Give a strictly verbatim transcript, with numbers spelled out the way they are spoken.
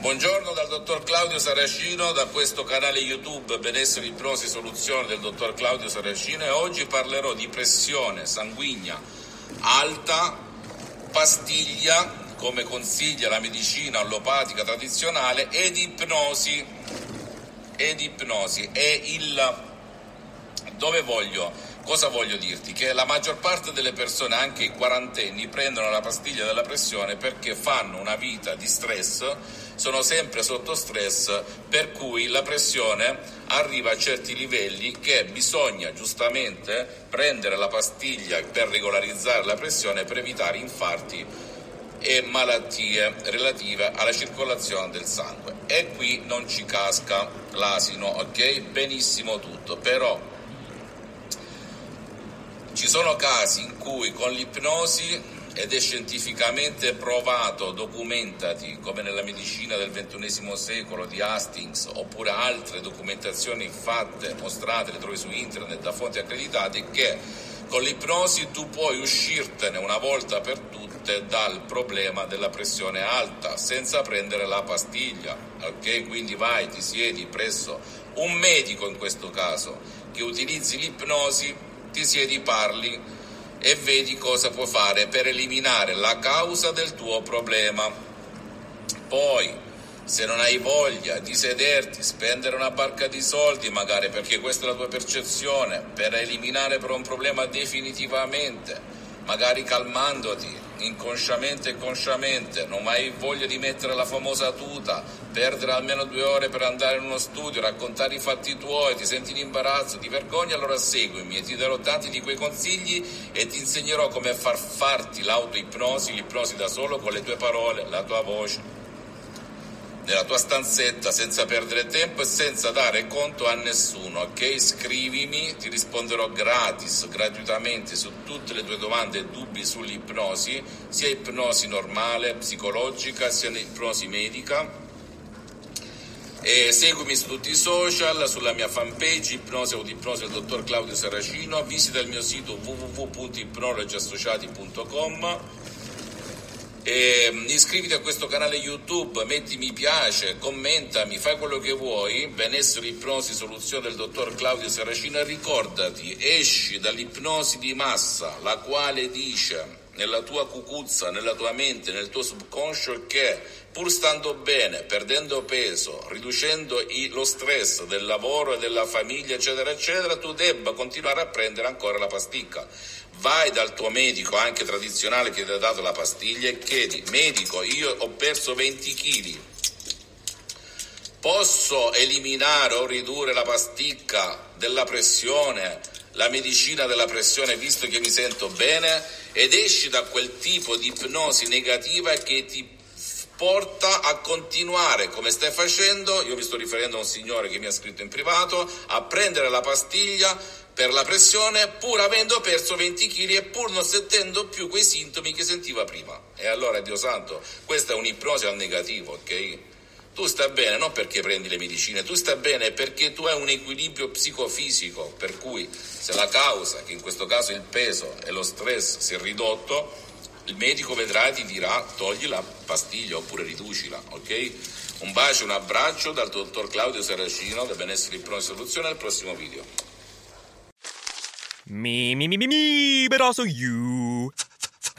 Buongiorno dal dottor Claudio Saracino, da questo canale YouTube Benessere Ipnosi Soluzione del dottor Claudio Saracino, e oggi parlerò di pressione sanguigna alta, pastiglia come consiglia la medicina allopatica tradizionale, ed ipnosi, ed ipnosi è il dove voglio, cosa voglio dirti? Che la maggior parte delle persone, anche i quarantenni, prendono la pastiglia della pressione perché fanno una vita di stress, sono sempre sotto stress, per cui la pressione arriva a certi livelli che bisogna giustamente prendere la pastiglia per regolarizzare la pressione, per evitare infarti e malattie relative alla circolazione del sangue. E qui non ci casca l'asino, ok? Benissimo tutto, però ci sono casi in cui con l'ipnosi, ed è scientificamente provato, documentati, come nella medicina del ventunesimo secolo di Hastings, oppure altre documentazioni fatte, mostrate, le trovi su internet da fonti accreditate, che con l'ipnosi tu puoi uscirtene una volta per tutte dal problema della pressione alta senza prendere la pastiglia, ok? Quindi vai, ti siedi presso un medico, in questo caso, che utilizzi l'ipnosi, ti siedi, parli e vedi cosa può fare per eliminare la causa del tuo problema. Poi, se non hai voglia di sederti, spendere una barca di soldi magari, perché questa è la tua percezione, per eliminare per un problema definitivamente, magari calmandoti inconsciamente e consciamente, non hai voglia di mettere la famosa tuta, perdere almeno due ore per andare in uno studio, raccontare i fatti tuoi, ti senti in imbarazzo, ti vergogni, allora seguimi e ti darò tanti di quei consigli e ti insegnerò come far farti l'autoipnosi, l'ipnosi da solo, con le tue parole, la tua voce, nella tua stanzetta, senza perdere tempo e senza dare conto a nessuno, ok? Scrivimi, ti risponderò gratis, gratuitamente, su tutte le tue domande e dubbi sull'ipnosi, sia ipnosi normale, psicologica, sia ipnosi medica. E seguimi su tutti i social, sulla mia fanpage Ipnosi Audipnosi del dottor Claudio Saracino, visita il mio sito w w w punto ipnologiassociati punto com. E iscriviti a questo canale YouTube, metti mi piace, commentami, fai quello che vuoi. Benessere Ipnosi Soluzione del dottor Claudio Saracino. E ricordati, esci dall'ipnosi di massa, la quale dice nella tua cucuzza, nella tua mente, nel tuo subconscio, che pur stando bene, perdendo peso, riducendo i, lo stress del lavoro e della famiglia, eccetera, eccetera, tu debba continuare a prendere ancora la pasticca. Vai dal tuo medico, anche tradizionale, che ti ha dato la pastiglia, e chiedi: medico, io ho perso venti chili, posso eliminare o ridurre la pasticca della pressione, la medicina della pressione, visto che mi sento bene? Ed esci da quel tipo di ipnosi negativa che ti porta a continuare, come stai facendo, io mi sto riferendo a un signore che mi ha scritto in privato, a prendere la pastiglia per la pressione pur avendo perso venti chili e pur non sentendo più quei sintomi che sentiva prima. E allora, Dio santo, questa è un'ipnosi al negativo, ok? Tu stai bene non perché prendi le medicine, tu stai bene perché tu hai un equilibrio psicofisico, per cui se la causa, che in questo caso il peso e lo stress, si è ridotto, il medico vedrà e ti dirà: togli la pastiglia oppure riducila, ok? Un bacio, un abbraccio dal dottor Claudio Saracino da Benessere Ipnosi Soluzione, al prossimo video. Me, me, me, me, me, but also you.